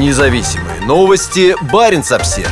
Независимые новости. Баренц Обсервер.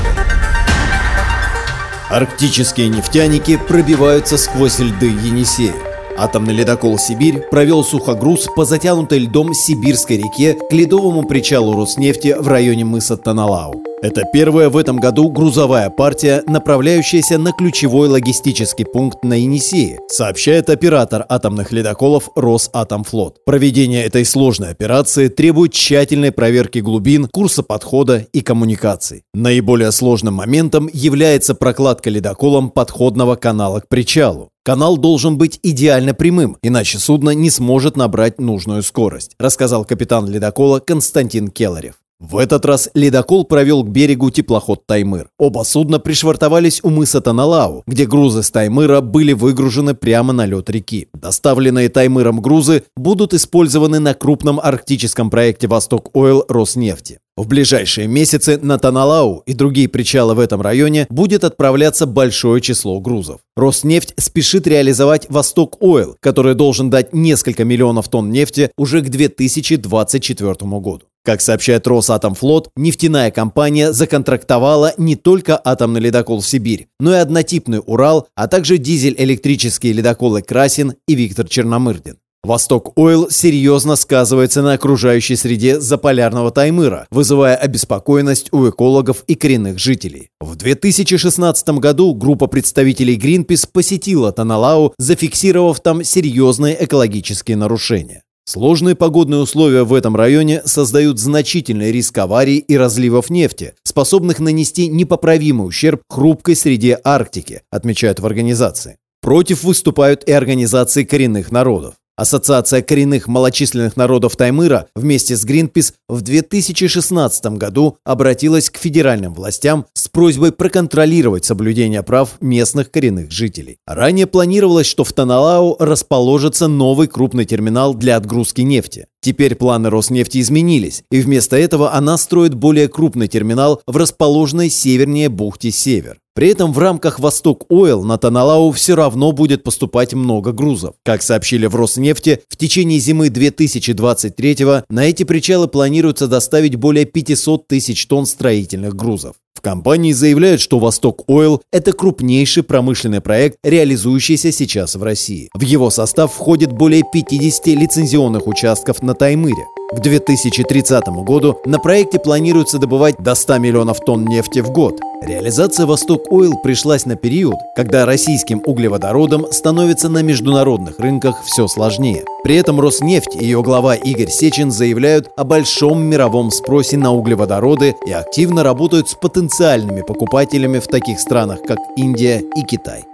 Арктические нефтяники пробиваются сквозь льды Енисея. Атомный ледокол «Сибирь» провел сухогруз по затянутой льдом Сибирской реке к ледовому причалу Роснефти в районе мыса Таналау. Это первая в этом году грузовая партия, направляющаяся на ключевой логистический пункт на Енисее, сообщает оператор атомных ледоколов Росатомфлот. Проведение этой сложной операции требует тщательной проверки глубин, курса подхода и коммуникаций. Наиболее сложным моментом является прокладка ледоколом подходного канала к причалу. Канал должен быть идеально прямым, иначе судно не сможет набрать нужную скорость, рассказал капитан ледокола Константин Келларев. В этот раз ледокол провел к берегу теплоход «Таймыр». Оба судна пришвартовались у мыса Таналау, где грузы с «Таймыра» были выгружены прямо на лед реки. Доставленные «Таймыром» грузы будут использованы на крупном арктическом проекте «Восток Ойл» Роснефти. В ближайшие месяцы на Таналау и другие причалы в этом районе будет отправляться большое число грузов. Роснефть спешит реализовать «Восток Ойл», который должен дать несколько миллионов тонн нефти уже к 2024 году. Как сообщает Росатомфлот, нефтяная компания законтрактовала не только атомный ледокол «Сибирь», но и однотипный «Урал», а также дизель-электрические ледоколы «Красин» и «Виктор Черномырдин». «Восток Ойл» серьезно сказывается на окружающей среде заполярного Таймыра, вызывая обеспокоенность у экологов и коренных жителей. В 2016 году группа представителей «Гринпис» посетила Таналау, зафиксировав там серьезные экологические нарушения. Сложные погодные условия в этом районе создают значительный риск аварий и разливов нефти, способных нанести непоправимый ущерб хрупкой среде Арктики, отмечают в организации. Против выступают и организации коренных народов. Ассоциация коренных малочисленных народов Таймыра вместе с Гринпис в 2016 году обратилась к федеральным властям с просьбой проконтролировать соблюдение прав местных коренных жителей. Ранее планировалось, что в Таналау расположится новый крупный терминал для отгрузки нефти. Теперь планы Роснефти изменились, и вместо этого она строит более крупный терминал в расположенной севернее бухте Север. При этом в рамках «Восток Ойл» на Таналау все равно будет поступать много грузов. Как сообщили в Роснефти, в течение зимы 2023-го на эти причалы планируется доставить более 500 тысяч тонн строительных грузов. В компании заявляют, что «Восток Ойл» – это крупнейший промышленный проект, реализующийся сейчас в России. В его состав входит более 50 лицензионных участков на Таймыре. К 2030 году на проекте планируется добывать до 100 миллионов тонн нефти в год. Реализация «Восток Ойл» пришлась на период, когда российским углеводородом становится на международных рынках все сложнее. При этом Роснефть и ее глава Игорь Сечин заявляют о большом мировом спросе на углеводороды и активно работают с потенциальными покупателями в таких странах, как Индия и Китай.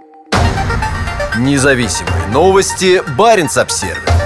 Независимые новости. Баренц Обсервер.